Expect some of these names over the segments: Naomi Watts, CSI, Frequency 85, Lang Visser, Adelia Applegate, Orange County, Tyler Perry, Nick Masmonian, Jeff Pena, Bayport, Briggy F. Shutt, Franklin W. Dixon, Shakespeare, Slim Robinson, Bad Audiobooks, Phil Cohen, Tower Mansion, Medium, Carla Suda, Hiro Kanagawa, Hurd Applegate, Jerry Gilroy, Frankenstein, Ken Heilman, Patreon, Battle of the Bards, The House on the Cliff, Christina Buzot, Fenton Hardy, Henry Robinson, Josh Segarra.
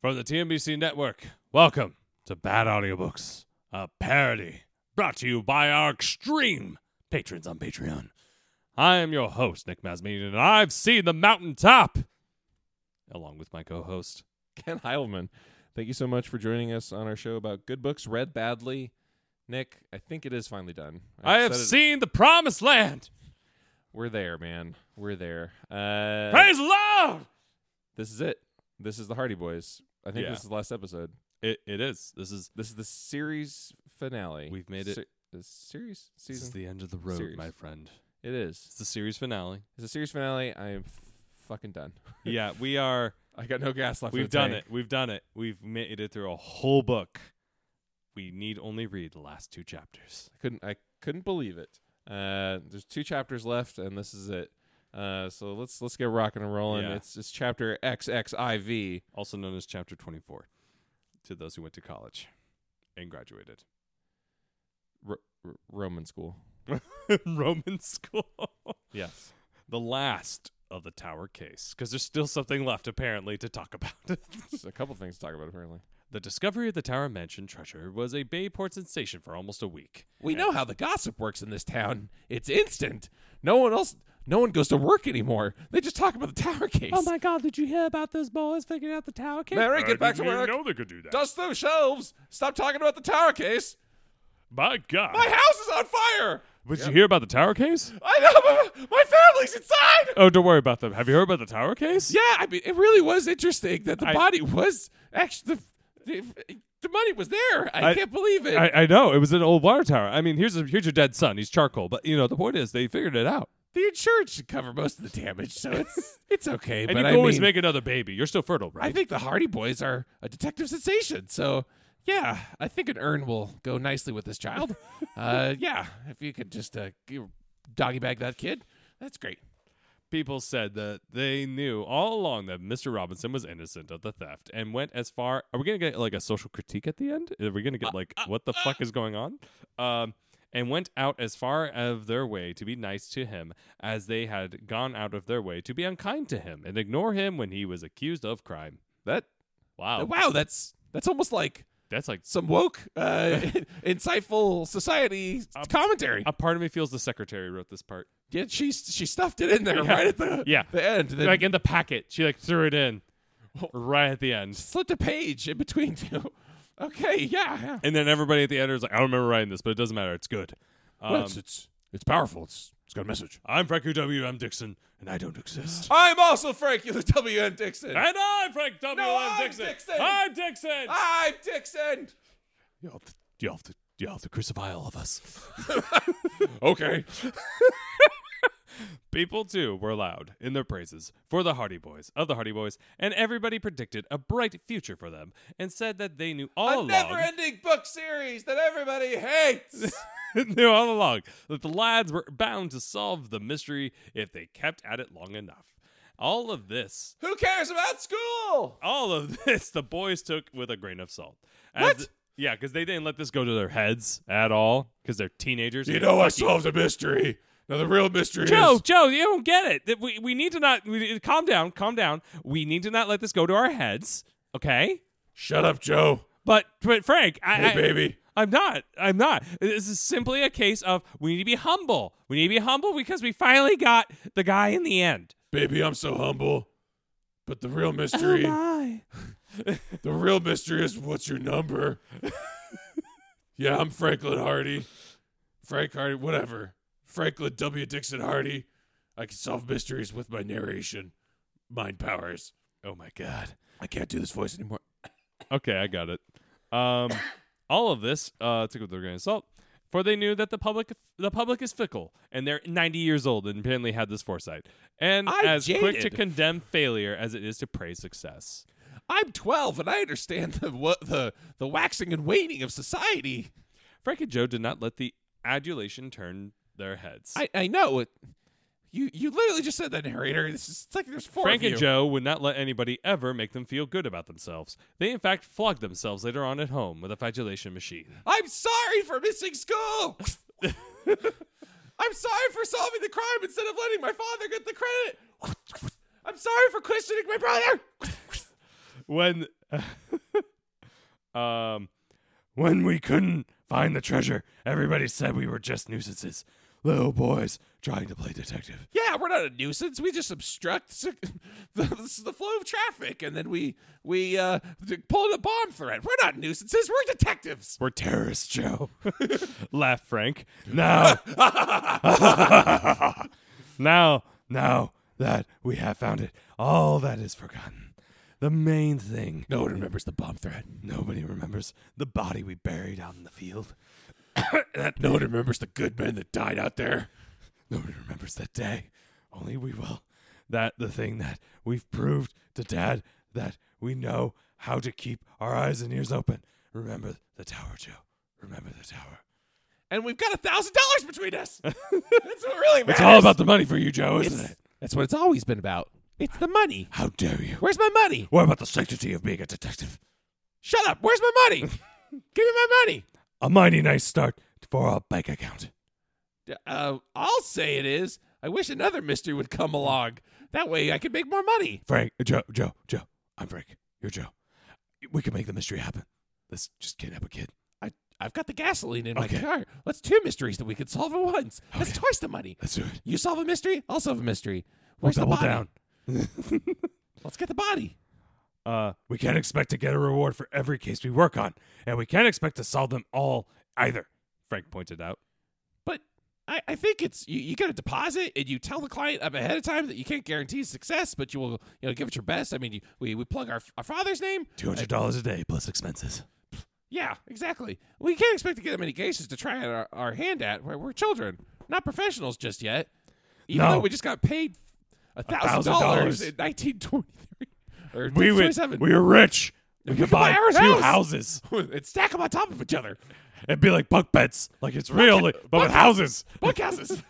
From the TNBC Network, welcome to Bad Audiobooks, a parody brought to you by our extreme patrons on Patreon. I am your host, Nick Masmonian, and I've seen the mountaintop, along with my co-host, Ken Heilman. Thank you so much for joining us on our show about good books read badly. Nick, I think it is finally done. I have seen the promised land. We're there, man. We're there. Praise the Lord! This is it. This is the Hardy Boys. I think this is the last episode. It is. This is the series finale. We've made it. The series season. This is the end of the road, series. My friend. It is. It's the series finale. It's the series finale. I am fucking done. Yeah, we are. I got no gas left. We've done it. We've made it through a whole book. We need only read the last two chapters. I couldn't believe it. There's two chapters left, and this is it. So let's get rocking and rolling. Yeah. It's chapter XXIV, also known as chapter 24, to those who went to college and graduated. Roman school. Roman school. Yes. The last of the Tower case, because there's still something left, apparently, to talk about. There's a couple things to talk about, apparently. The discovery of the Tower Mansion treasure was a Bayport sensation for almost a week. We know how the gossip works in this town. It's instant. No one goes to work anymore. They just talk about the Tower case. Oh, my God. Did you hear about those boys figuring out the Tower case? Mary, get back to work. I didn't even know they could do that. Dust those shelves. Stop talking about the Tower case. My God. My house is on fire. Did you hear about the Tower case? I know. My family's inside. Oh, don't worry about them. Have you heard about the Tower case? Yeah. I mean, it really was interesting that the body was actually... The money was there. I can't believe it. I know. It was an old water tower. I mean, here's your dead son. He's charcoal. But, the point is they figured it out. The insurance should cover most of the damage, so it's okay. And you can always make another baby. You're still fertile, right? I think the Hardy Boys are a detective sensation, so yeah, I think an urn will go nicely with this child. If you could just doggy bag that kid, that's great. People said that they knew all along that Mr. Robinson was innocent of the theft and went as far... Are we going to get like a social critique at the end? Are we going to get what the fuck is going on? And went out as far of their way to be nice to him as they had gone out of their way to be unkind to him and ignore him when he was accused of crime. Wow, that's almost like some woke, insightful society commentary. A part of me feels the secretary wrote this part. Yeah, she stuffed it in there right at the end. Then, in the packet, she threw it in right at the end. Slipped a page in between two. Okay, yeah. And then everybody at the end is like, I don't remember writing this, but it doesn't matter. It's good. It's powerful. It's got a message. I'm Frank W.M. Dixon, and I don't exist. I'm also Frank W.M. Dixon. And I'm Frank W.M. Dixon. I'm Dixon. I'm Dixon. You have to crucify all of us. Okay. People, too, were loud in their praises for the Hardy Boys, and everybody predicted a bright future for them and said that they knew all along... A never-ending book series that everybody hates! Knew all along that the lads were bound to solve the mystery if they kept at it long enough. All of this... Who cares about school? All of this the boys took with a grain of salt. What? Yeah, because they didn't let this go to their heads at all, because they're teenagers. You know I solved a mystery! Now, the real mystery is... Joe, you don't get it. That we need to not... Calm down. We need to not let this go to our heads, okay? Shut up, Joe. But Frank, Hey, baby. I'm not. This is simply a case of we need to be humble. We need to be humble because we finally got the guy in the end. Baby, I'm so humble. But the real mystery... Oh, my. The real mystery is what's your number? Yeah, I'm Franklin Hardy. Frank Hardy, whatever. Franklin W. Dixon Hardy. I can solve mysteries with my narration. Mind powers. Oh, my God. I can't do this voice anymore. Okay, I got it. All of this took with a grain of salt, for they knew that the public is fickle, and they're 90 years old and apparently had this foresight. And quick to condemn failure as it is to praise success. I'm 12, and I understand the waxing and waning of society. Frank and Joe did not let the adulation turn their heads. I know. You literally just said that, narrator. It's like there's four Frank of you. And Joe would not let anybody ever make them feel good about themselves. They, in fact, flogged themselves later on at home with a flagellation machine. I'm sorry for missing school! I'm sorry for solving the crime instead of letting my father get the credit! I'm sorry for questioning my brother! When When we couldn't find the treasure, everybody said we were just nuisances. Little boys trying to play detective. Yeah, we're not a nuisance. We just obstruct the flow of traffic, and then we pull the bomb threat. We're not nuisances. We're detectives. We're terrorists, Joe. Laugh, Frank. Now that we have found it, all that is forgotten. The main thing. No one remembers the bomb threat. Nobody remembers the body we buried out in the field. No one remembers the good men that died out there. Nobody remembers that day. Only we will. That the thing that we've proved to Dad that we know how to keep our eyes and ears open. Remember the tower, Joe. Remember the tower. And we've got $1,000 between us. That's what really matters. It's all about the money for you, Joe, isn't it? That's what it's always been about. It's the money. How dare you? Where's my money? What about the sanctity of being a detective? Shut up. Where's my money? Give me my money. A mighty nice start for a bank account. I'll say it is. I wish another mystery would come along. That way I could make more money. Frank, Joe. I'm Frank. You're Joe. We can make the mystery happen. Let's just kidnap a kid. I've got the gasoline in my car. Let's 2 mysteries that we could solve at once. Okay. That's twice the money. Let's do it. You solve a mystery, I'll solve a mystery. Where's the body? Down. Let's get the body. We can't expect to get a reward for every case we work on, and we can't expect to solve them all either, Frank pointed out. But I think it's you get a deposit, and you tell the client up ahead of time that you can't guarantee success, but you will give it your best. I mean, we plug our father's name. $200 a day plus expenses. Yeah, exactly. We can't expect to get that many cases to try our hand at. We're children, not professionals just yet. Even though we just got paid $1,000 in 1923. We were rich. We could buy 2 houses and stack them on top of each other. It'd be like bunk beds. Like it's real, but with houses. Bunk houses.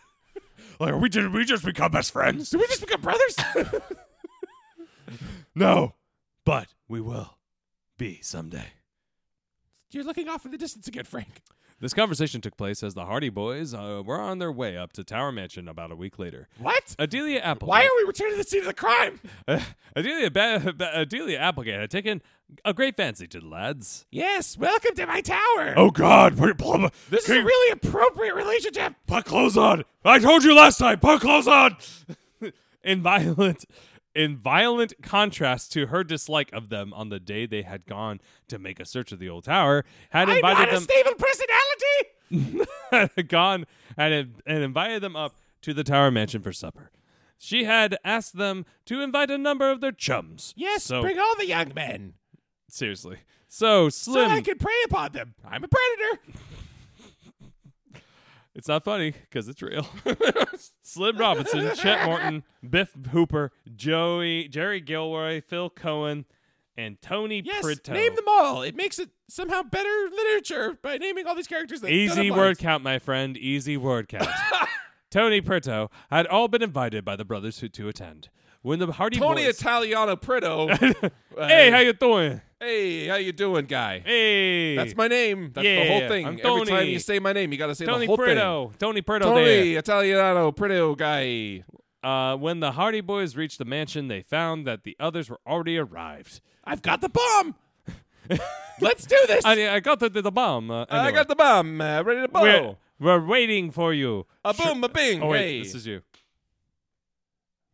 Like, did we just become best friends? Did we just become brothers? No, but we will be someday. You're looking off in the distance again, Frank. This conversation took place as the Hardy Boys were on their way up to Tower Mansion about a week later. What? Adelia Applegate. Why are we returning to the scene of the crime? Adelia Applegate had taken a great fancy to the lads. Yes, welcome to my tower. Oh, God. This is a really appropriate relationship. Put clothes on. I told you last time. Put clothes on. In violent contrast to her dislike of them on the day they had gone to make a search of the old tower, invited them up to the Tower Mansion for supper. She had asked them to invite a number of their chums. Yes, bring all the young men. Seriously. So, Slim... So I can prey upon them. I'm a predator. It's not funny, because it's real. Slim Robinson, Chet Morton, Biff Hooper, Jerry Gilroy, Phil Cohen, and Tony Prito. Yes, name them all. It makes it somehow better literature by naming all these characters. Easy word count, my friend. Easy word count. Tony Prito had all been invited by the brothers to attend. When the Hardy Tony Boys... Italiano Prito. Hey, how you doing? Hey, how you doing, guy? Hey. That's my name. That's the whole thing. Every time you say my name, you got to say Tony the whole Prito. Thing. Tony Prito. Tony Italiano Prito guy. When the Hardy Boys reached the mansion, they found that the others were already arrived. I've got the bomb. Let's do this. I got the bomb. Anyway. I got the bomb. Ready to blow. We're waiting for you. A boom, a bing. Oh, wait, hey. This is you.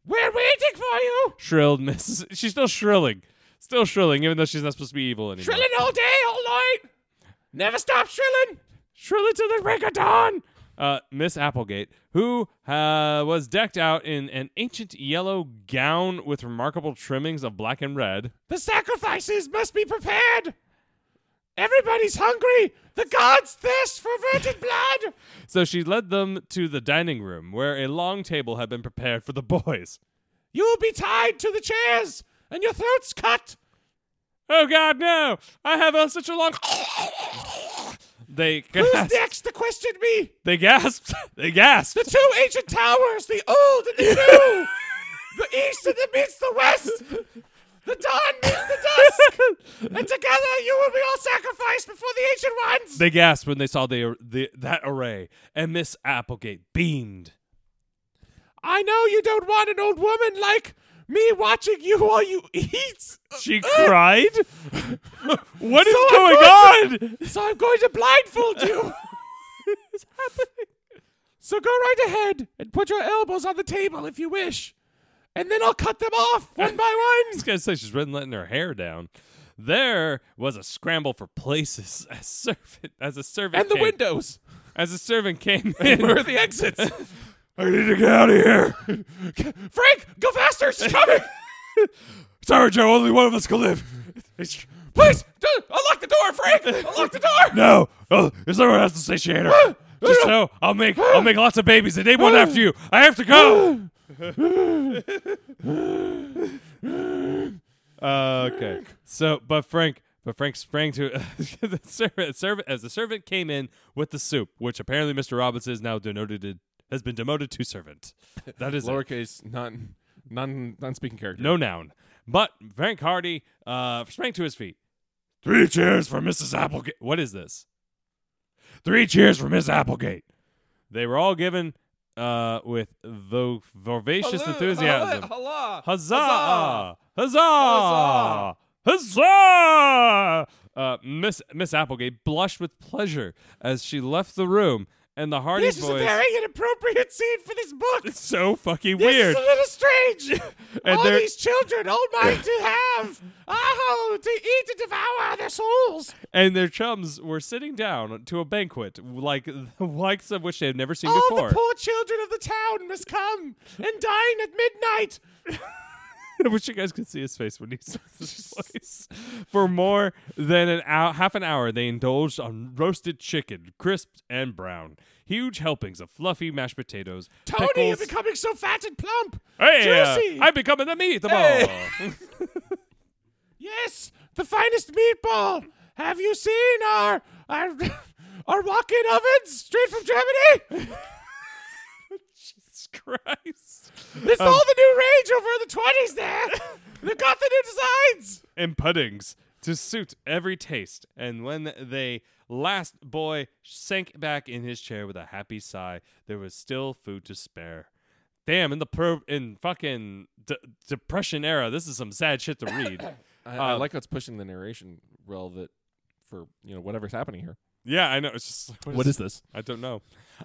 We're waiting for you. Shrilled Mrs. She's still shrilling. Still shrilling, even though she's not supposed to be evil anymore. Shrilling all day, all night. Never stop shrilling. Shrilling till the break of dawn. Miss Applegate, who was decked out in an ancient yellow gown with remarkable trimmings of black and red. The sacrifices must be prepared. Everybody's hungry. The gods thirst for virgin blood. So she led them to the dining room, where a long table had been prepared for the boys. You will be tied to the chairs. And your throat's cut. Oh, God, no. I have such a long... They gasped. Who's next to question me? They gasped. They gasped. The 2 ancient towers, the old and the new. The east and meets the west. The dawn meets the dusk. And together you will be all sacrificed before the ancient ones. They gasped when they saw that array. And Miss Applegate beamed. I know you don't want an old woman like... me watching you while you eat. She cried? What is going on? So I'm going to blindfold you. What is happening? So go right ahead and put your elbows on the table if you wish. And then I'll cut them off one by one. I was going to say she's been letting her hair down. There was a scramble for places as a servant and the came. Windows. As a servant came in. Where are the exits? I need to get out of here. Frank, go faster. She's coming. Sorry, Joe. Only one of us can live. Please, unlock the door, Frank. Unlock the door. No. Oh, if someone has to satiate her. Just know I'll make lots of babies and name one after you. I have to go. Okay. So, but Frank sprang to the servant as the servant came in with the soup, which apparently Mr. Robinson is now has been demoted to servant. That is lowercase, non-speaking character, no noun. But Frank Hardy sprang to his feet. 3 cheers for Mrs. Applegate. What is this? 3 cheers for Miss Applegate. They were all given with vivacious enthusiasm. Hallelujah! Huzzah! Huzzah! Huzzah! Miss Applegate blushed with pleasure as she left the room, and the Hardy Boys. This is a very inappropriate scene for this book. It's so fucking weird. This is a little strange. All these children, all mine to have, to eat and devour their souls. And their chums were sitting down to a banquet, like some which they had never seen before. All the poor children of the town must come and dine at midnight. I wish you guys could see his face when he says this place. For more than half an hour, they indulged on roasted chicken, crisp and brown. Huge helpings of fluffy mashed potatoes. Tony, pickles. You're becoming so fat and plump. Hey, juicy. I'm becoming a meatball. Hey. Yes, the finest meatball. Have you seen our walk-in ovens straight from Germany? Jesus Christ. There's all the new rage over the 20s there. They've got the new designs. And puddings to suit every taste. And when the last boy sank back in his chair with a happy sigh, there was still food to spare. Damn, in fucking Depression era, this is some sad shit to read. I like how it's pushing the narration relevant for, you know, whatever's happening here. Yeah, I know. It's just like, what is this? I don't know.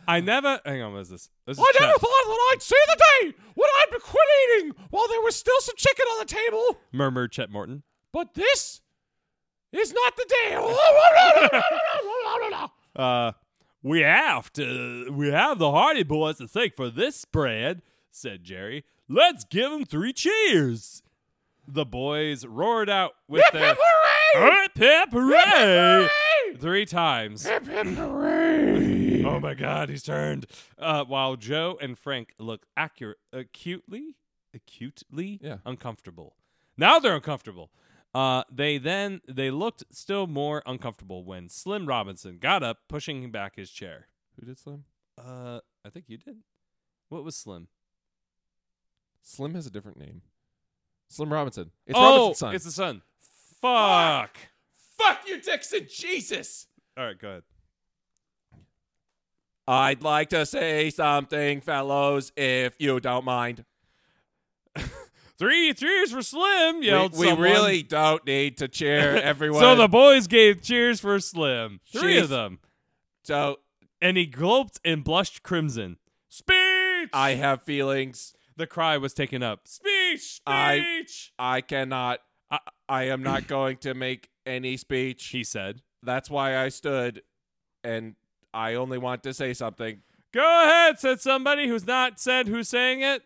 Hang on, what is this? I never thought that I'd see the day when I'd be quit eating while there was still some chicken on the table, murmured Chet Morton. But this is not the day. We have the Hardy Boys to thank for this spread, said Jerry. Let's give them 3 cheers. The boys roared out with their... Hip, hip, hooray! 3 times. Hip, hip, hooray! Oh my God, he's turned. While Joe and Frank looked acutely uncomfortable. Now they're uncomfortable. They looked still more uncomfortable when Slim Robinson got up, pushing back his chair. Who did Slim? I think you did. What was Slim? Slim has a different name. Slim Robinson. It's Robinson's son. It's the son. Fuck. Fuck you, Dixon. Jesus. All right, go ahead. I'd like to say something, fellows, if you don't mind. 3 cheers for Slim, yelled someone. We really don't need to cheer, everyone. So the boys gave cheers for Slim. 3 of them. And he gulped and blushed crimson. Speech! I have feelings. The cry was taken up. Speech! Speech! I cannot. I am not going to make any speech, he said. That's why I stood, and I only want to say something. Go ahead, said somebody who's not said who's saying it.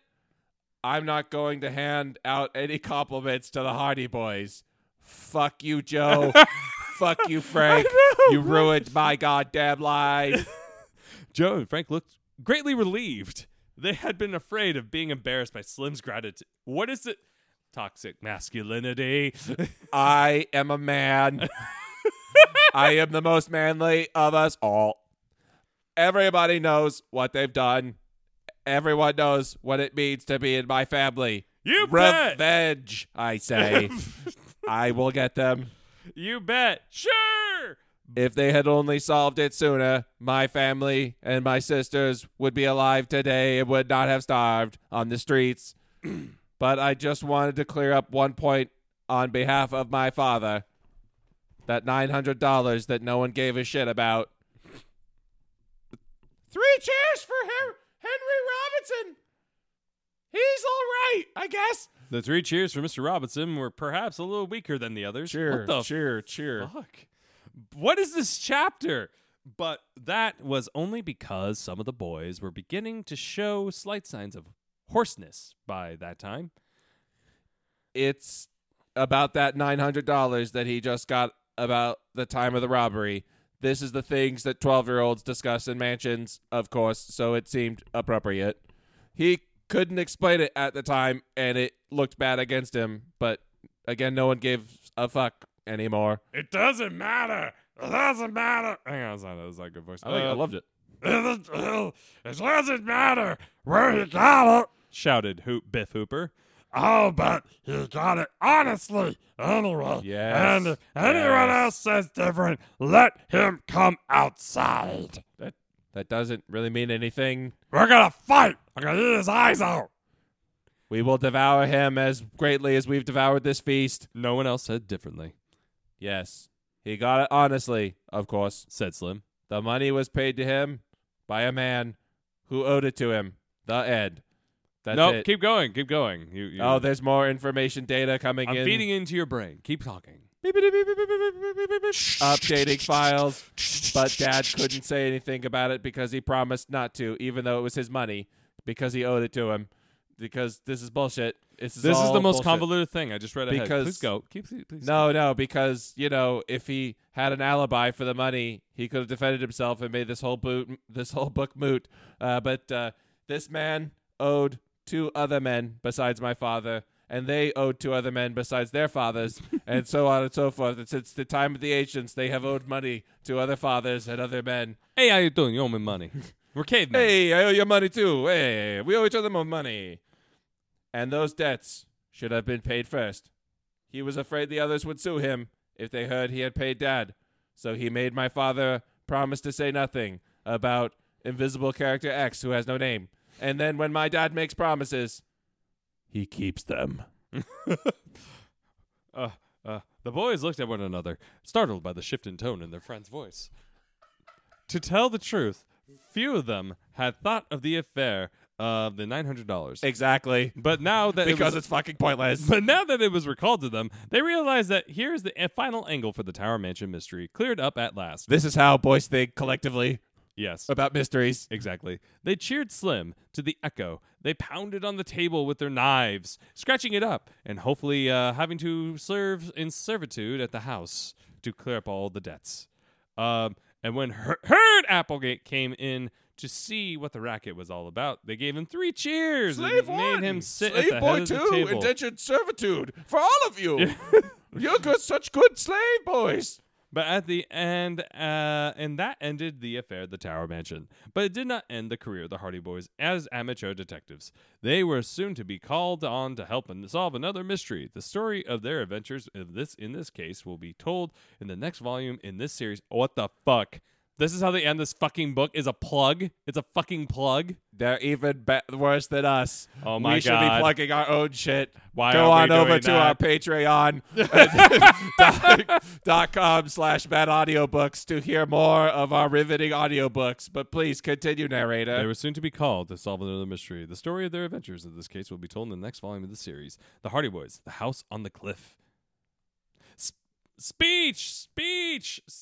I'm not going to hand out any compliments to the Hardy Boys. Fuck you, Joe. Fuck you, Frank. You ruined my goddamn life. Joe and Frank looked greatly relieved. They had been afraid of being embarrassed by Slim's gratitude. What is it? Toxic masculinity. I am a man. I am the most manly of us all. Everybody knows what they've done. Everyone knows what it means to be in my family. You bet. Revenge, I say. I will get them. You bet. Sure. If they had only solved it sooner, my family and my sisters would be alive today and would not have starved on the streets. but I just wanted to clear up one point on behalf of my father. That $900 that no one gave a shit about. 3 cheers for Henry Robinson. He's all right, I guess. The 3 cheers for Mr. Robinson were perhaps a little weaker than the others. Cheer. Fuck. What is this chapter? But that was only because some of the boys were beginning to show slight signs of hoarseness by that time. It's about that $900 that he just got about the time of the robbery. This is the things that 12-year-olds discuss in mansions, of course, so it seemed appropriate. He couldn't explain it at the time, and it looked bad against him, but again, no one gave a fuck anymore. It doesn't matter. It doesn't matter. Hang on, that was not a good voice. I loved it. It doesn't matter where you got it, shouted Biff Hooper. Oh, but you got it honestly anyway. Yes. And if anyone else says different, let him come outside. That doesn't really mean anything. We're going to fight. I'm going to eat his eyes out. We will devour him as greatly as we've devoured this feast. No one else said differently. Yes. He got it honestly, of course, said Slim. The money was paid to him by a man who owed it to him. The end. That's nope, it. Keep going. You oh, there's more information data coming in. I'm feeding into your brain. Keep talking. Updating files, but Dad couldn't say anything about it because he promised not to, even though it was his money, because he owed it to him, because this is bullshit. This is the most bullshit. Convoluted thing I just read ahead. Please go. Because, you know, if he had an alibi for the money, he could have defended himself and made this whole book moot. But this man owed 2 other men besides my father, and they owed 2 other men besides their fathers, and so on and so forth. And since the time of the ancients, they have owed money to other fathers and other men. Hey, how you doing? You owe me money. We're cavemen. Hey, I owe you money too. Hey, we owe each other more money. And those debts should have been paid first. He was afraid the others would sue him if they heard he had paid Dad, so he made my father promise to say nothing about invisible character X, who has no name. And then when my dad makes promises, he keeps them. The boys looked at one another, startled by the shift in tone in their friend's voice. To tell the truth, few of them had thought of the affair of the $900. Exactly. But now that it's fucking pointless. But now that it was recalled to them, they realized that here's the final angle for the Tower Mansion mystery, cleared up at last. This is how boys think collectively. Yes. About mysteries. Exactly. They cheered Slim to the echo. They pounded on the table with their knives, scratching it up, and hopefully having to serve in servitude at the house to clear up all the debts. And when Hurd Applegate came in to see what the racket was all about, they gave him 3 cheers. Slave 1, made him sit slave at the head of the table. Slave boy 2, indentured servitude for all of you. You're such good slave boys. But at the end, and that ended the affair at the Tower Mansion. But it did not end the career of the Hardy Boys as amateur detectives. They were soon to be called on to help and solve another mystery. The story of their adventures in this case will be told in the next volume in this series. What the fuck? This is how they end this fucking book, is a plug. It's a fucking plug. They're even worse than us. Oh, my God. We should be plugging our own shit. Why Go on over to our Patreon.com/badaudiobooks to hear more of our riveting audiobooks. But please continue, narrator. They were soon to be called to solve another mystery. The story of their adventures in this case will be told in the next volume of the series. The Hardy Boys, The House on the Cliff. Speech!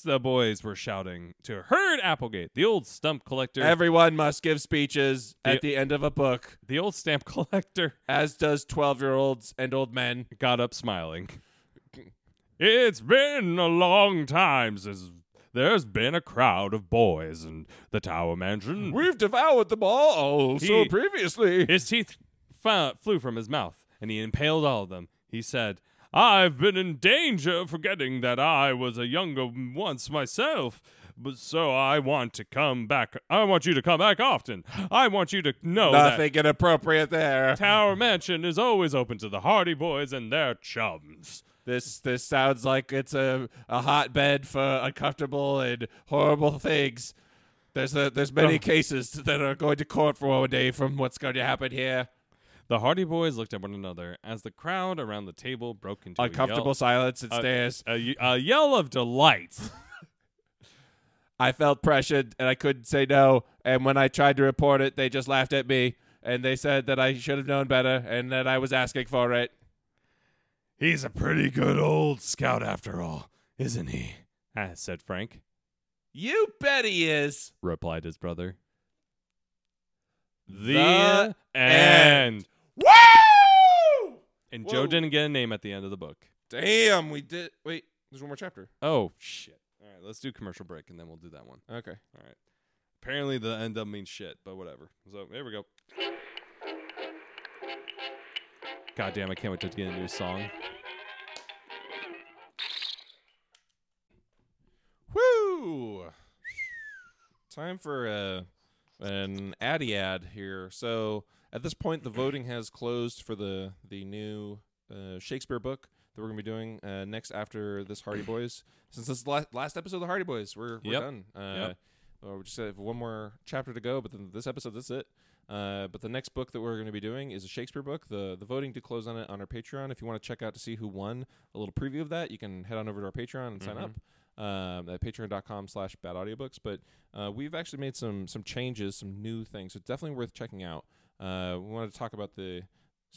The boys were shouting to Hurd Applegate, the old stump collector. Everyone must give speeches at the end of a book. The old stamp collector, as does 12-year-olds and old men, got up smiling. It's been a long time since there's been a crowd of boys in the Tower Mansion. We've devoured them all so previously. His teeth flew from his mouth, and he impaled all of them. He said, I've been in danger of forgetting that I was a younger once myself, but so I want to come back. I want you to come back often. I want you to know nothing that inappropriate there. Tower Mansion is always open to the Hardy Boys and their chums. This sounds like it's a hotbed for uncomfortable and horrible things. There's many cases that are going to court for one day from what's going to happen here. The Hardy Boys looked at one another as the crowd around the table broke into a comfortable silence and stares. A yell of delight. I felt pressured, and I couldn't say no. And when I tried to report it, they just laughed at me, and they said that I should have known better and that I was asking for it. He's a pretty good old scout after all, isn't he? Said Frank. You bet he is, replied his brother. The end. Woo! And whoa. Joe didn't get a name at the end of the book. Damn, we did. Wait, there's one more chapter. Oh, shit. All right, let's do commercial break, and then we'll do that one. Okay. All right. Apparently the end up means shit, but whatever. So, there we go. God damn, I can't wait to get a new song. Woo! Time for an Addy ad here. So, at this point, the voting has closed for the new Shakespeare book that we're going to be doing next after this Hardy Boys. Since this is the last episode of the Hardy Boys, we're done. We just have one more chapter to go, but then this episode, that's it. But the next book that we're going to be doing is a Shakespeare book. The voting did close on it on our Patreon. If you want to check out to see who won, a little preview of that, you can head on over to our Patreon and sign up. At patreon.com/badaudiobooks. But we've actually made some changes, some new things. So it's definitely worth checking out. We wanted to talk about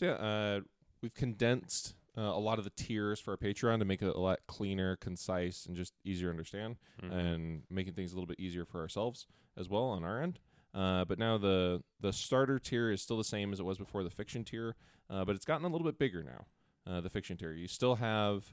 we've condensed a lot of the tiers for our Patreon to make it a lot cleaner, concise, and just easier to understand, and making things a little bit easier for ourselves as well on our end. But now the starter tier is still the same as it was before, the fiction tier, but it's gotten a little bit bigger now. The fiction tier. You still have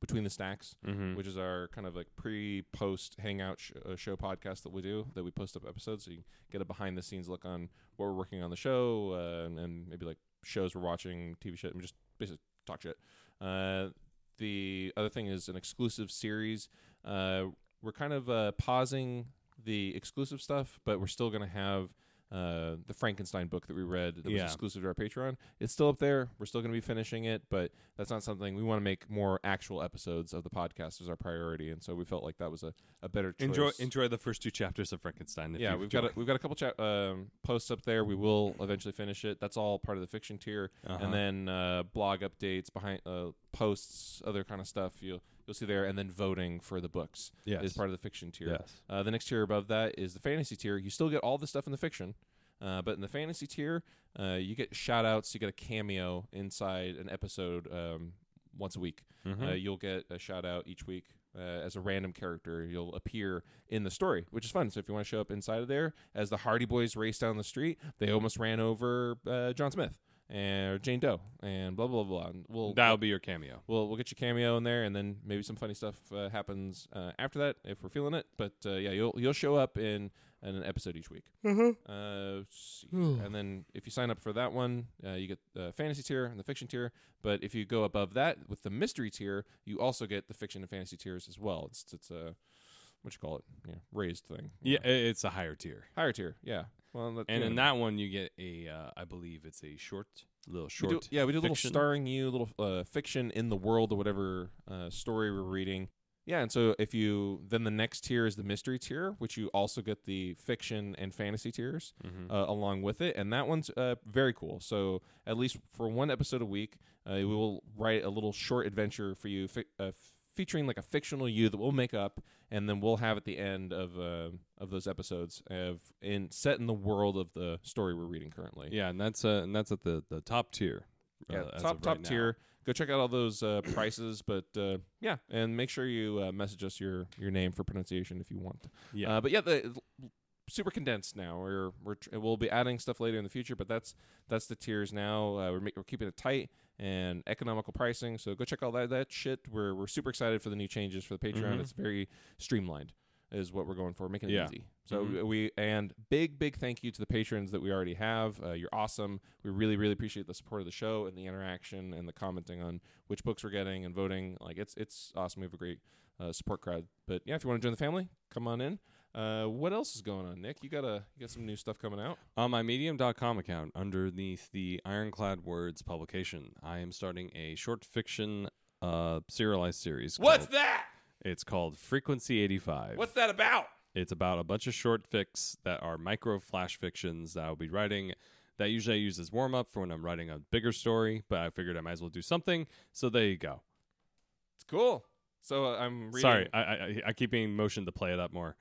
Between the Stacks, which is our kind of like pre-post hangout show podcast that we post up episodes, so you can get a behind-the-scenes look on what we're working on the show, and maybe like shows we're watching, TV shit, and just basically talk shit. The other thing is an exclusive series. We're kind of pausing the exclusive stuff, but we're still going to have the Frankenstein book that we read that was exclusive to our Patreon. It's still up there. We're still going to be finishing it, but that's not something we want to make more actual episodes of the podcast as our priority, and so we felt like that was a better choice. Enjoy the first two chapters of Frankenstein. We've got a couple posts up there. We will eventually finish it. That's all part of the fiction tier, and then blog updates, behind posts, other kind of stuff. You'll see there, and then voting for the books is part of the fiction tier. Yes. The next tier above that is the fantasy tier. You still get all the stuff in the fiction, but in the fantasy tier, you get shout-outs. You get a cameo inside an episode once a week. You'll get a shout-out each week as a random character. You'll appear in the story, which is fun. So if you want to show up inside of there, as the Hardy Boys race down the street, they almost ran over John Smith. Or Jane Doe, and blah blah blah. That'll be your cameo. We'll get your cameo in there, and then maybe some funny stuff happens after that if we're feeling it. But you'll show up in an episode each week. And then if you sign up for that one, you get the fantasy tier and the fiction tier. But if you go above that with the mystery tier, you also get the fiction and fantasy tiers as well. It's a what you call it, raised thing. It's a higher tier. Yeah. Well, and in that one, you get a, I believe it's a short. We do a little starring you, little fiction in the world of whatever story we're reading. Yeah, and so then the next tier is the mystery tier, which you also get the fiction and fantasy tiers along with it. And that one's very cool. So at least for one episode a week, we will write a little short adventure for you featuring like a fictional you that we'll make up, and then we'll have at the end of those episodes set in the world of the story we're reading currently. Yeah, and that's at the top tier. Top tier. Go check out all those prices, but and make sure you message us your name for pronunciation if you want. Yeah, but the super condensed now. We'll be adding stuff later in the future, but that's the tiers now. We're keeping it tight and economical pricing. So go check all that shit. We're super excited for the new changes for the Patreon. It's very streamlined is what we're going for, making it easy. So we big thank you to the patrons that we already have. You're awesome. We really, really appreciate the support of the show and the interaction and the commenting on which books we're getting and voting. Like it's awesome. We have a great support crowd. But yeah, if you want to join the family, come on in. What else is going on, Nick? You got some new stuff coming out? On my Medium.com account, underneath the Ironclad Words publication, I am starting a short fiction serialized series. What's that? It's called Frequency 85. What's that about? It's about a bunch of short fics that are micro flash fictions that I'll be writing that usually I use as warm-up for when I'm writing a bigger story, but I figured I might as well do something. So there you go. It's cool. So I'm reading. Sorry, I keep being motioned to play it up more.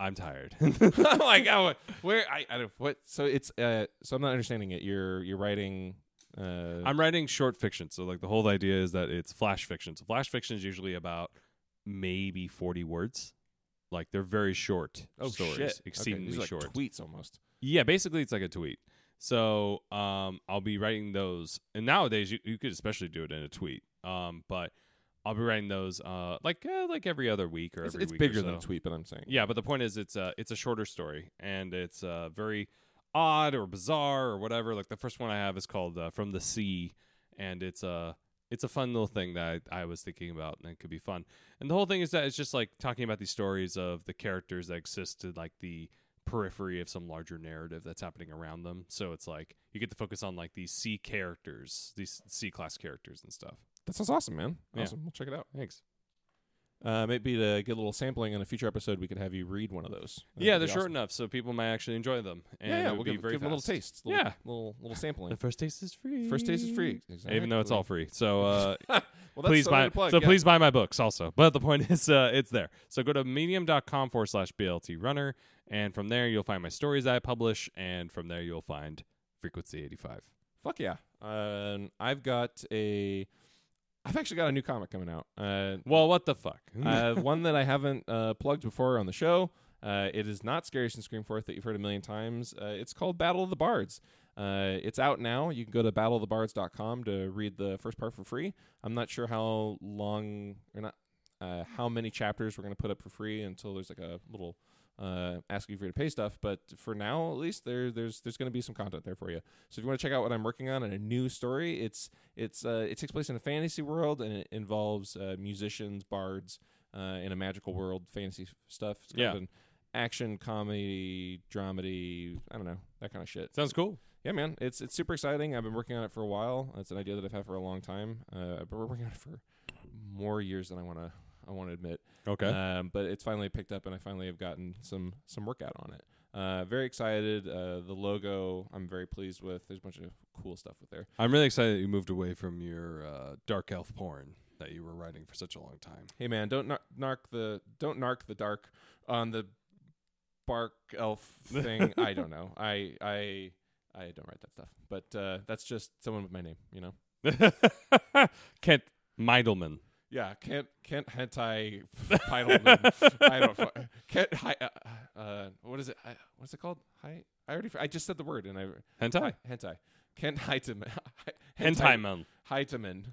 I'm tired. Oh my god, where I don't what? So it's so I'm not understanding it. You're writing. I'm writing short fiction. So like the whole idea is that it's flash fiction. So flash fiction is usually about maybe 40 words. Like they're very short stories, shit. Exceedingly okay. These are like short. Tweets almost. Yeah, basically it's like a tweet. So I'll be writing those, and nowadays you could especially do it in a tweet. But I'll be writing those like every other week or every week. It's bigger than a tweet, but I'm saying. Yeah, but the point is it's a shorter story, and it's very odd or bizarre or whatever. Like the first one I have is called From the Sea, and it's a fun little thing that I was thinking about, and it could be fun. And the whole thing is that it's just like talking about these stories of the characters that exist in like the periphery of some larger narrative that's happening around them. So it's like you get to focus on like these C characters, these C-class characters and stuff. That sounds awesome, man. Awesome. Yeah. We'll check it out. Thanks. Maybe to get a little sampling in a future episode, we could have you read one of those. Yeah, they're awesome. Short enough, so people might actually enjoy them. And we'll give them a little taste. Little sampling. The first taste is free. Exactly. Even though it's all free. So please buy my books also. But the point is it's there. So go to medium.com/bltrunner, and from there you'll find my stories I publish, and from there you'll find Frequency 85. Fuck yeah. I've actually got a new comic coming out. Well, what the fuck? One that I haven't plugged before on the show. It is not Scariest and Screamforth that you've heard a million times. It's called Battle of the Bards. It's out now. You can go to battleofthebards.com to read the first part for free. I'm not sure how long or not how many chapters we're going to put up for free until there's like a little asking for you to pay stuff, but for now at least there's going to be some content there for you. So if you want to check out what I'm working on in a new story, it takes place in a fantasy world, and it involves musicians, bards in a magical world, fantasy stuff. It's kind of an action, comedy, dramedy, I don't know, that kind of shit. Sounds cool. Yeah, man, it's super exciting. I've been working on it for a while. It's an idea that I've had for a long time, but we're working on it for more years than I want to admit. Okay. But it's finally picked up, and I finally have gotten some work out on it. Very excited. The logo I'm very pleased with. There's a bunch of cool stuff with there. I'm really excited that you moved away from your dark elf porn that you were writing for such a long time. Hey man, don't narc the dark on the bark elf thing. I don't know. I don't write that stuff. But that's just someone with my name, you know. Kent Meidelman. Yeah, Kent Hentai Heidelman. I don't know. Kent, what is it? What's it called? I just said the word and I hentai. Kent Heiteman. Hentaiman. Heiteman.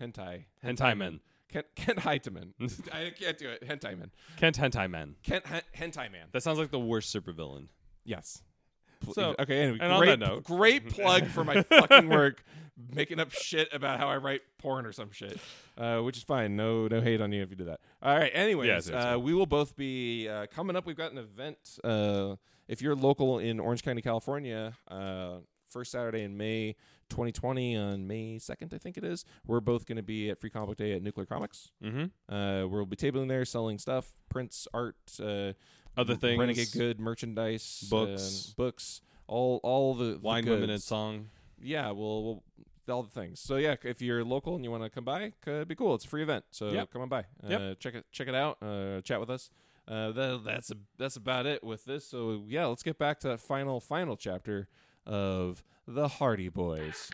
Hentai. Hentaiman. Kent Heiteman. I can't do it. Hentaiman. Kent Hentaiman. Kent Hentaiman. That sounds like the worst supervillain. Yes. So, okay, anyway, and on that note, great plug for my fucking work, making up shit about how I write porn or some shit, which is fine. No hate on you if you do that. All right, anyways, we will both be coming up. We've got an event. If you're local in Orange County, California, first Saturday in May 2020 on May 2nd, I think it is, we're both going to be at Free Comic Book Day at Nuclear Comics. Mm-hmm. We'll be tabling there, selling stuff, prints, art, other things, Renegade Good merchandise, books, all the wine, women, and song. Yeah, we'll all the things. So yeah, if you're local and you want to come by, it'd be cool. It's a free event, so come on by. Check it out. Chat with us. That's about it with this. So yeah, let's get back to that final chapter of the Hardy Boys.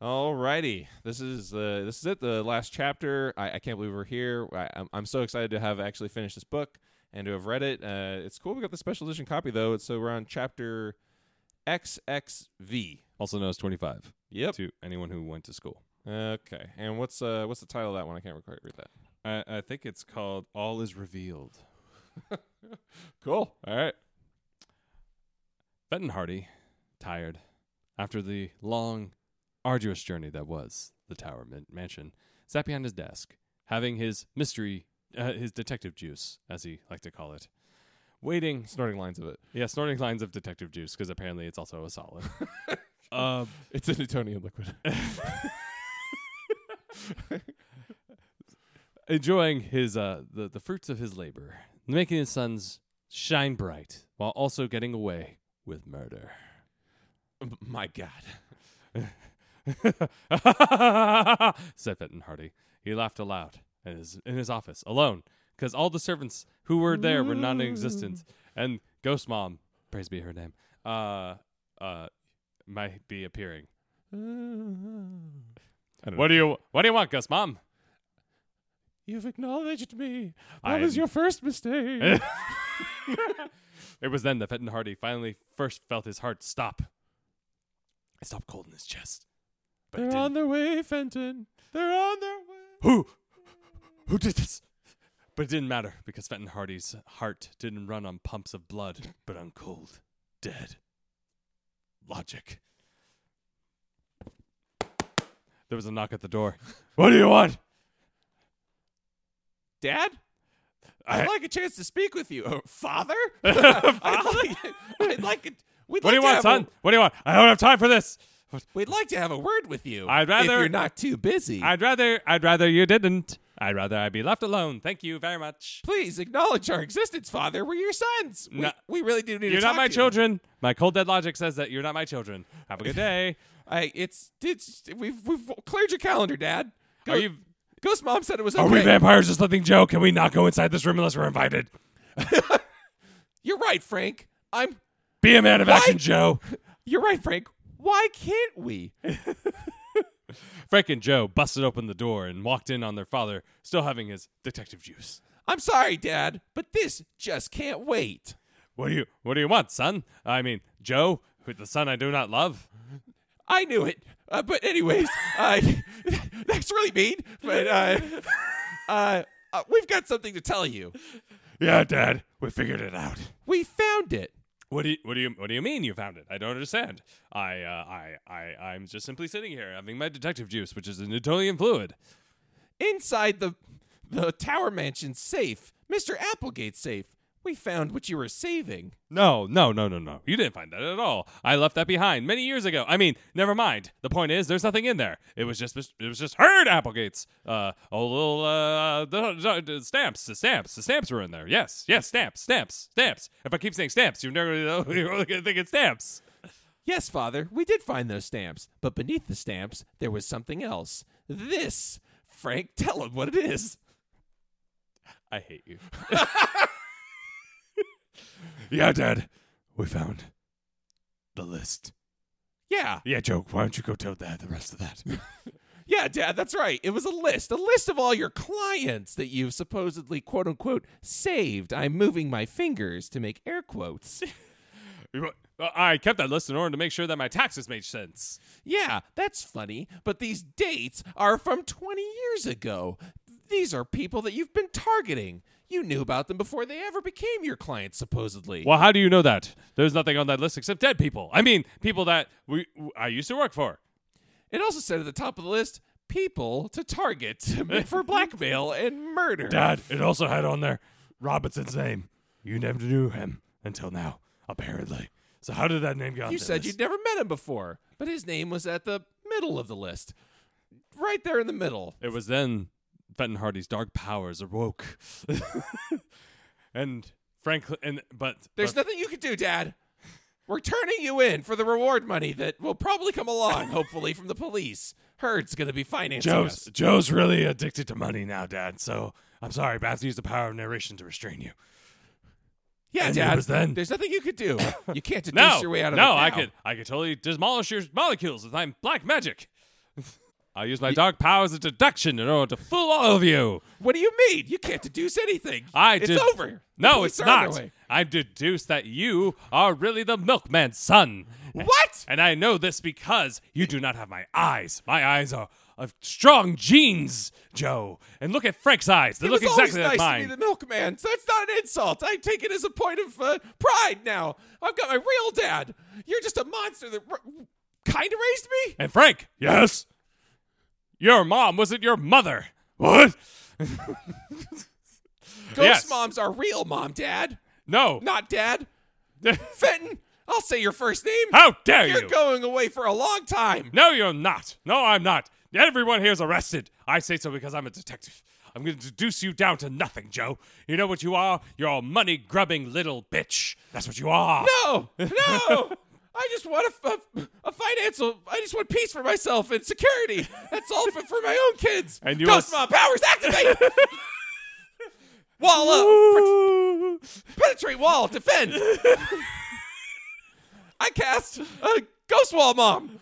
Alrighty, this is it, the last chapter. I can't believe we're here. I'm so excited to have actually finished this book and to have read it. It's cool. We got the special edition copy though, so we're on chapter XXV, also known as 25. Yep. To anyone who went to school. Okay. And what's the title of that one? I can't quite read that. I think it's called All Is Revealed. Cool. All right. Fenton Hardy, tired after the long, arduous journey that was the Tower Mansion, sat behind his desk, having his mystery, his detective juice, as he liked to call it. Waiting. Snorting lines of it. Yeah, snorting lines of detective juice, because apparently it's also a solid. It's a Newtonian liquid. Enjoying his the fruits of his labor, making his sons shine bright while also getting away with murder. My God, said Fenton Hardy. He laughed aloud in his office, alone, because all the servants who were there were non-existent, and Ghost Mom, praise be her name, might be appearing. What do you want, Ghost Mom? You've acknowledged me. That was your first mistake. It was then that Fenton Hardy finally first felt his heart stop. It stopped cold in his chest. But they're on their way, Fenton. They're on their way. Who did this? But it didn't matter, because Fenton Hardy's heart didn't run on pumps of blood, but on cold, dead logic. There was a knock at the door. What do you want? Dad? I'd like a chance to speak with you. Father? What do you want, son? What do you want? I don't have time for this. We'd like to have a word with you. If you're not too busy. I'd rather you didn't. I'd rather I be left alone. Thank you very much. Please acknowledge our existence, Father. We're your sons. We really do need to talk to you. You're not my children. My cold dead logic says that you're not my children. Have a good day. We've cleared your calendar, Dad. Ghost Mom said it was okay. Are we vampires just letting Joe? Can we not go inside this room unless we're invited? You're right, Frank. Be a man of action, Joe. You're right, Frank. Why can't we? Frank and Joe busted open the door and walked in on their father, still having his detective juice. I'm sorry, Dad, but this just can't wait. What do you want, son? I mean, Joe, who's the son I do not love. I knew it. But anyways, that's really mean, but we've got something to tell you. Yeah, Dad, we figured it out. We found it. What do you mean you found it? I don't understand. I'm just simply sitting here having my detective juice, which is a Newtonian fluid. Inside the Tower Mansion safe, Mr. Applegate's safe, we found what you were saving. No. You didn't find that at all. I left that behind many years ago. I mean, never mind. The point is, there's nothing in there. It was just Hurd Applegate's The stamps were in there. Yes, stamps. If I keep saying stamps, you're only gonna think it's stamps. Yes, Father, we did find those stamps, but beneath the stamps there was something else. This, Frank, tell him what it is. I hate you. Yeah, Dad, we found the list. Yeah, Joe, why don't you go tell Dad the rest of that? Yeah, Dad, that's right. It was a list of all your clients that you've supposedly, quote unquote, saved. I'm moving my fingers to make air quotes. I kept that list in order to make sure that my taxes made sense. Yeah, that's funny, but these dates are from 20 years ago. These are people that you've been targeting. You knew about them before they ever became your clients, supposedly. Well, how do you know that? There's nothing on that list except dead people. I mean, people that I used to work for. It also said at the top of the list, people to target for blackmail and murder. Dad, it also had on there Robinson's name. You never knew him until now, apparently. So how did that name get on the list? You said you'd never met him before, but his name was at the middle of the list. Right there in the middle. It was then Fenton Hardy's dark powers awoke. And frankly, there's nothing you can do, Dad. We're turning you in for the reward money that will probably come along, hopefully, from the police. Hurd's going to be financing us. Joe's really addicted to money now, Dad, so I'm sorry, but I have to use the power of narration to restrain you. Yeah, and Dad, there's nothing you could do. You can't deduce your way out of it now. No, I could totally demolish your molecules with my black magic. I'll use my dark powers of deduction in order to fool all of you. What do you mean? You can't deduce anything. It's over. No, it's not. I deduce that you are really the milkman's son. What? And I know this because you do not have my eyes. My eyes are of strong genes, Joe. And look at Frank's eyes. They look exactly like mine. It was always nice to be the milkman. So that's not an insult. I take it as a point of pride now. I've got my real dad. You're just a monster that kind of raised me. And Frank. Yes? Your mom wasn't your mother. What? Ghost moms are real mom, Dad. No. Not Dad. Fenton, I'll say your first name. How dare you? You're going away for a long time. No, you're not. No, I'm not. Everyone here is arrested. I say so because I'm a detective. I'm going to reduce you down to nothing, Joe. You know what you are? You're a money-grubbing little bitch. That's what you are. No, no. I just want a financial, I just want peace for myself and security. That's all for my own kids. And you Ghost Mob powers activate! Wall up! Penetrate wall! Defend! I cast a ghost wall, Mom!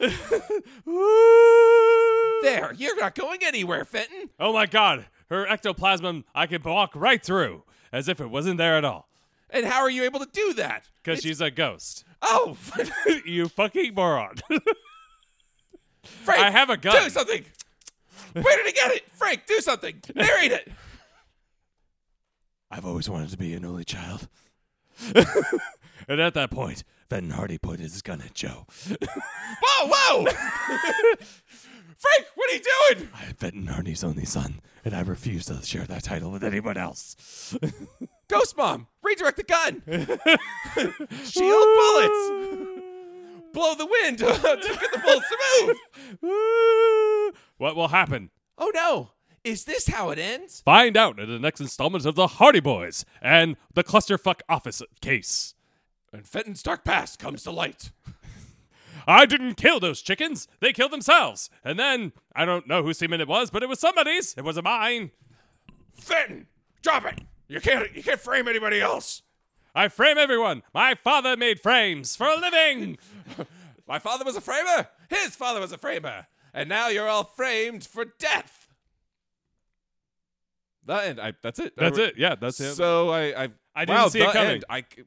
There, you're not going anywhere, Fenton. Oh my God, her ectoplasm I could walk right through, as if it wasn't there at all. And how are you able to do that? Because she's a ghost. Oh, you fucking moron. Frank, I have a gun. Do something. Where did he get it? Frank, do something. Narrate it. I've always wanted to be an only child. And at that point, Fenton Hardy put his gun at Joe. Whoa, whoa. Frank, what are you doing? I am Fenton Hardy's only son, and I refuse to share that title with anyone else. Ghost Mom, redirect the gun. Shield bullets. Blow the wind to get the bullets to move. What will happen? Oh, no. Is this how it ends? Find out in the next installment of The Hardy Boys and the Clusterfuck Office Case. And Fenton's dark past comes to light. I didn't kill those chickens. They killed themselves. And then, I don't know whose semen it was, but it was somebody's. It wasn't mine. Fenton, drop it. You can't frame anybody else. I frame everyone. My father made frames for a living. My father was a framer. His father was a framer. And now you're all framed for death. The end. That's it. That's it. Yeah, that's it. So I didn't see it coming.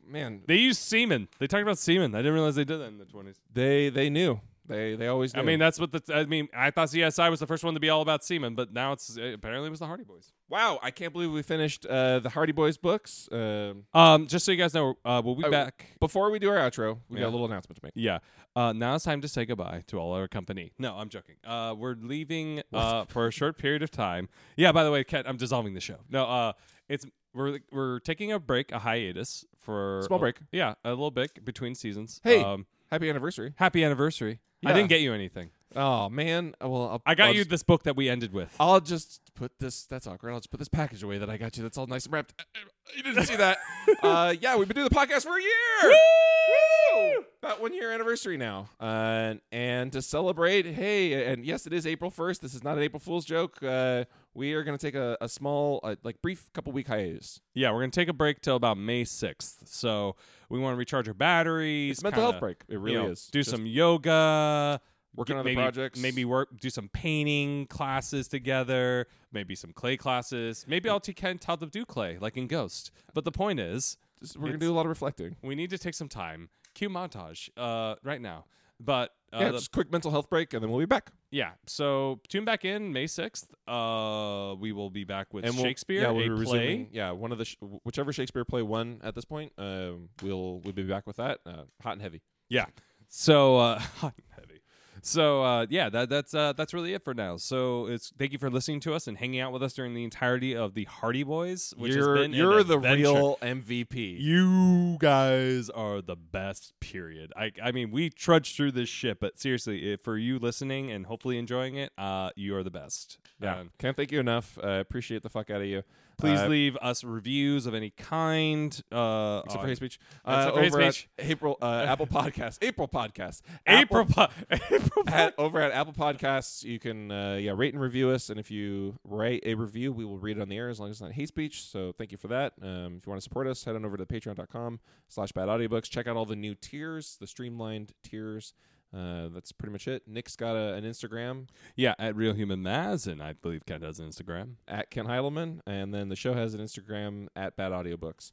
Man. They used semen. They talked about semen. I didn't realize they did that in the 20s. They knew. They always knew. I mean, that's what I thought CSI was the first one to be all about semen, but now apparently it was the Hardy Boys. Wow, I can't believe we finished the Hardy Boys books. Just so you guys know, we'll be back. Before we do our outro, we got a little announcement to make. Yeah. Now it's time to say goodbye to all our company. No, I'm joking. We're leaving for a short period of time. Yeah, by the way, Kat, I'm dissolving the show. No, we're taking a break, a hiatus for small break. Yeah, a little bit between seasons. Hey, happy anniversary. Happy anniversary. Yeah. I didn't get you anything. Oh, man. Well, I got you this book that we ended with. I'll just put this. That's awkward. I'll just put this package away that I got you. That's all nice and wrapped. You didn't see that. Yeah, we've been doing the podcast for a year. Woo! Woo! About 1 year anniversary now. And to celebrate, hey, and yes, it is April 1st. This is not an April Fool's joke. We are going to take a small, brief couple-week hiatus. Yeah, we're going to take a break till about May 6th. So we want to recharge our batteries. It's a mental health break. It really is. Do some yoga. Working on the projects. Maybe do some painting classes together. Maybe some clay classes. Maybe I'll teach Ken how to do clay, like in Ghost. But the point is, we're going to do a lot of reflecting. We need to take some time. Cue montage right now. But just quick mental health break, and then we'll be back. Yeah. So tune back in May 6th. We will be back with Shakespeare. We'll play. Resuming, one of the whichever Shakespeare play won at this point. We'll be back with that. Hot and heavy. Yeah. So hot and heavy. So, that's really it for now. So, thank you for listening to us and hanging out with us during the entirety of the Hardy Boys, which has been an adventure. You're the real MVP. You guys are the best, period. I mean, we trudged through this shit, but seriously, for you listening and hopefully enjoying it, you are the best. Yeah. Can't thank you enough. I appreciate the fuck out of you. Please leave us reviews of any kind. Except for hate speech. Over at Apple Podcasts. April Podcasts. Over at Apple Podcasts, you can rate and review us. And if you write a review, we will read it on the air as long as it's not hate speech. So thank you for that. If you want to support us, head on over to patreon.com/badaudiobooks. Check out all the new tiers, the streamlined tiers. That's pretty much it. Nick's got an Instagram. Yeah, at RealHumanMaz, and I believe Ken has an Instagram. At Ken Heilman, and then the show has an Instagram at Bad Audiobooks.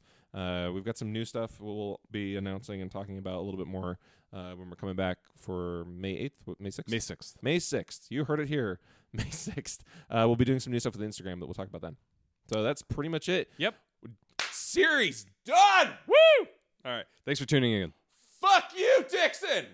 We've got some new stuff we'll be announcing and talking about a little bit more when we're coming back for May 8th? May 6th? May 6th. May 6th. You heard it here. May 6th. We'll be doing some new stuff with Instagram that we'll talk about then. So that's pretty much it. Yep. Series done! Woo! All right. Thanks for tuning in. Fuck you, Dixon!